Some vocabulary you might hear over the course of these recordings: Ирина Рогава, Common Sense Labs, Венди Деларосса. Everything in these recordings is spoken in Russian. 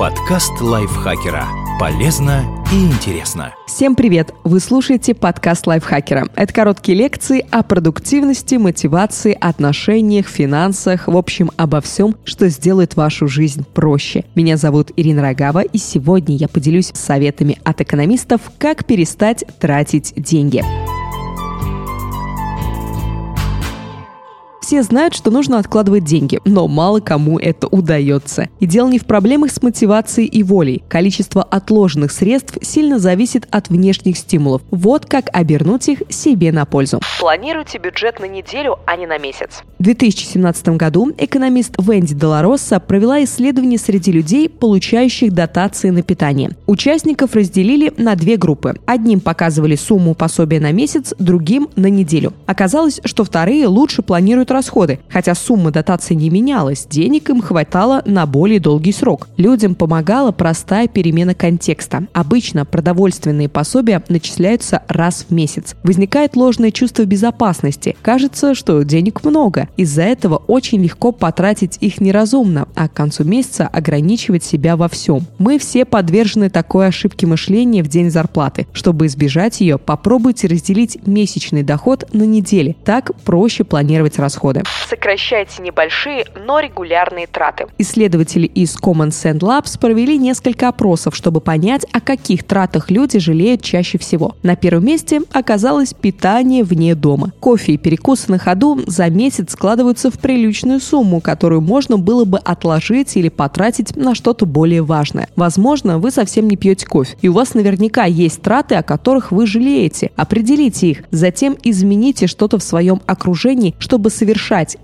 Подкаст лайфхакера. Полезно и интересно. Всем привет! Вы слушаете подкаст лайфхакера. Это короткие лекции о продуктивности, мотивации, отношениях, финансах, в общем, обо всем, что сделает вашу жизнь проще. Меня зовут Ирина Рогава, и сегодня я поделюсь советами от экономистов, как перестать тратить деньги. Все знают, что нужно откладывать деньги, но мало кому это удается. И дело не в проблемах с мотивацией и волей. Количество отложенных средств сильно зависит от внешних стимулов. Вот как обернуть их себе на пользу. Планируйте бюджет на неделю, а не на месяц. В 2017 году экономист Венди Деларосса провела исследование среди людей, получающих дотации на питание. Участников разделили на две группы. Одним показывали сумму пособия на месяц, другим – на неделю. Оказалось, что вторые лучше планируют расходы. Хотя сумма дотации не менялась, денег им хватало на более долгий срок. Людям помогала простая перемена контекста. Обычно продовольственные пособия начисляются раз в месяц. Возникает ложное чувство безопасности. Кажется, что денег много. Из-за этого очень легко потратить их неразумно, а к концу месяца ограничивать себя во всем. Мы все подвержены такой ошибке мышления в день зарплаты. Чтобы избежать ее, попробуйте разделить месячный доход на недели. Так проще планировать расходы. Сокращайте небольшие, но регулярные траты. Исследователи из Common Sense Labs провели несколько опросов, чтобы понять, о каких тратах люди жалеют чаще всего. На первом месте оказалось питание вне дома. Кофе и перекусы на ходу за месяц складываются в приличную сумму, которую можно было бы отложить или потратить на что-то более важное. Возможно, вы совсем не пьете кофе, и у вас наверняка есть траты, о которых вы жалеете. Определите их, затем измените что-то в своем окружении, чтобы совершить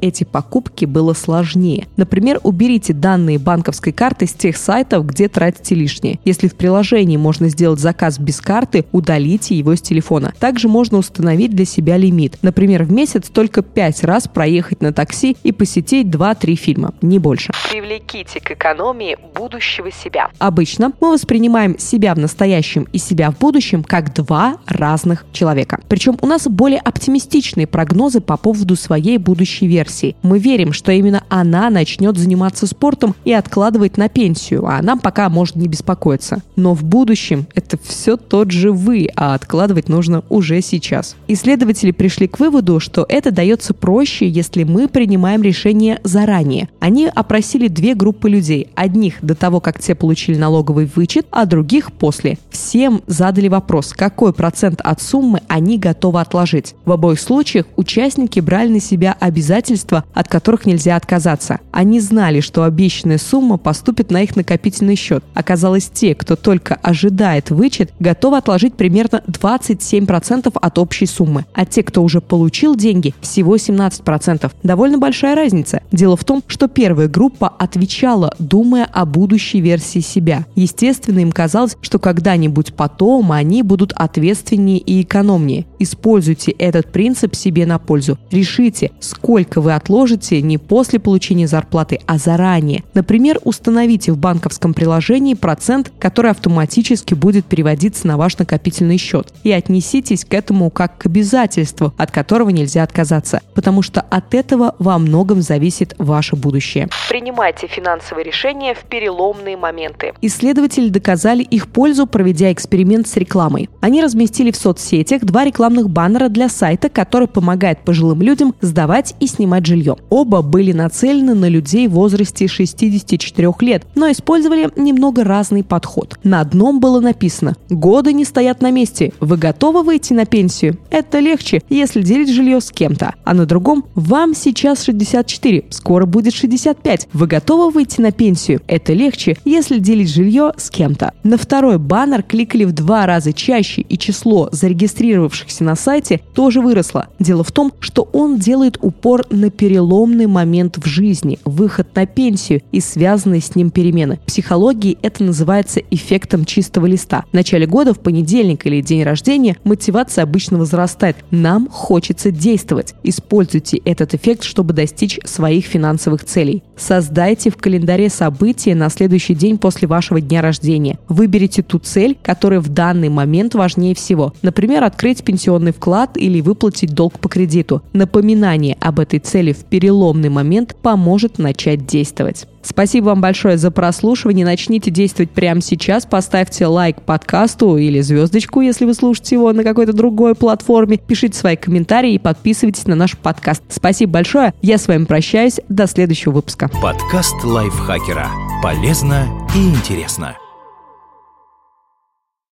эти покупки было сложнее. Например, уберите данные банковской карты с тех сайтов, где тратите лишнее. Если в приложении можно сделать заказ без карты, удалите его с телефона. Также можно установить для себя лимит. Например, в месяц только 5 раз проехать на такси и посетить 2-3 фильма, не больше. Привлеките к экономии будущего себя. Обычно мы воспринимаем себя в настоящем и себя в будущем как два разных человека. Причем у нас более оптимистичные прогнозы по поводу своей будущей версии. Мы верим, что именно она начнет заниматься спортом и откладывать на пенсию, а нам пока может не беспокоиться. Но в будущем это все тот же вы, а откладывать нужно уже сейчас. Исследователи пришли к выводу, что это дается проще, если мы принимаем решение заранее. Они опросили две группы людей. Одних до того, как те получили налоговый вычет, а других после. Всем задали вопрос, какой процент от суммы они готовы отложить. В обоих случаях участники брали на себя обязательства, от которых нельзя отказаться. Они знали, что обещанная сумма поступит на их накопительный счет. Оказалось, те, кто только ожидает вычет, готовы отложить примерно 27% от общей суммы. А те, кто уже получил деньги, всего 17%. Довольно большая разница. Дело в том, что первая группа отвечала, думая о будущей версии себя. Естественно, им казалось, что когда-нибудь потом они будут ответственнее и экономнее. Используйте этот принцип себе на пользу. Решите, сколько вы отложите не после получения зарплаты, а заранее. Например, установите в банковском приложении процент, который автоматически будет переводиться на ваш накопительный счет. И отнеситесь к этому как к обязательству, от которого нельзя отказаться, потому что от этого во многом зависит ваше будущее. Принимайте финансовые решения в переломные моменты. Исследователи доказали их пользу, проведя эксперимент с рекламой. Они разместили в соцсетях 2 рекламных баннера для сайта, который помогает пожилым людям сдавать и снимать жилье. Оба были нацелены на людей в возрасте 64 лет, но использовали немного разный подход. На одном было написано: «Годы не стоят на месте. Вы готовы выйти на пенсию? Это легче, если делить жилье с кем-то». А на другом: «Вам сейчас 64, скоро будет 65. Вы готовы выйти на пенсию? Это легче, если делить жилье с кем-то». На второй баннер кликали в 2 раза чаще, и число зарегистрировавшихся на сайте тоже выросло. Дело в том, что он делает упор на переломный момент в жизни, выход на пенсию и связанные с ним перемены. В психологии это называется эффектом чистого листа. В начале года, в понедельник или день рождения, мотивация обычно возрастает. Нам хочется действовать. Используйте этот эффект, чтобы достичь своих финансовых целей. Создайте в календаре события на следующий день после вашего дня рождения. Выберите ту цель, которая в данный момент важнее всего. Например, открыть пенсионный вклад или выплатить долг по кредиту. Напоминание об этой цели в переломный момент поможет начать действовать. Спасибо вам большое за прослушивание. Начните действовать прямо сейчас. Поставьте лайк подкасту или звездочку, если вы слушаете его на какой-то другой платформе. Пишите свои комментарии и подписывайтесь на наш подкаст. Спасибо большое. Я с вами прощаюсь. До следующего выпуска. Подкаст лайфхакера. Полезно и интересно.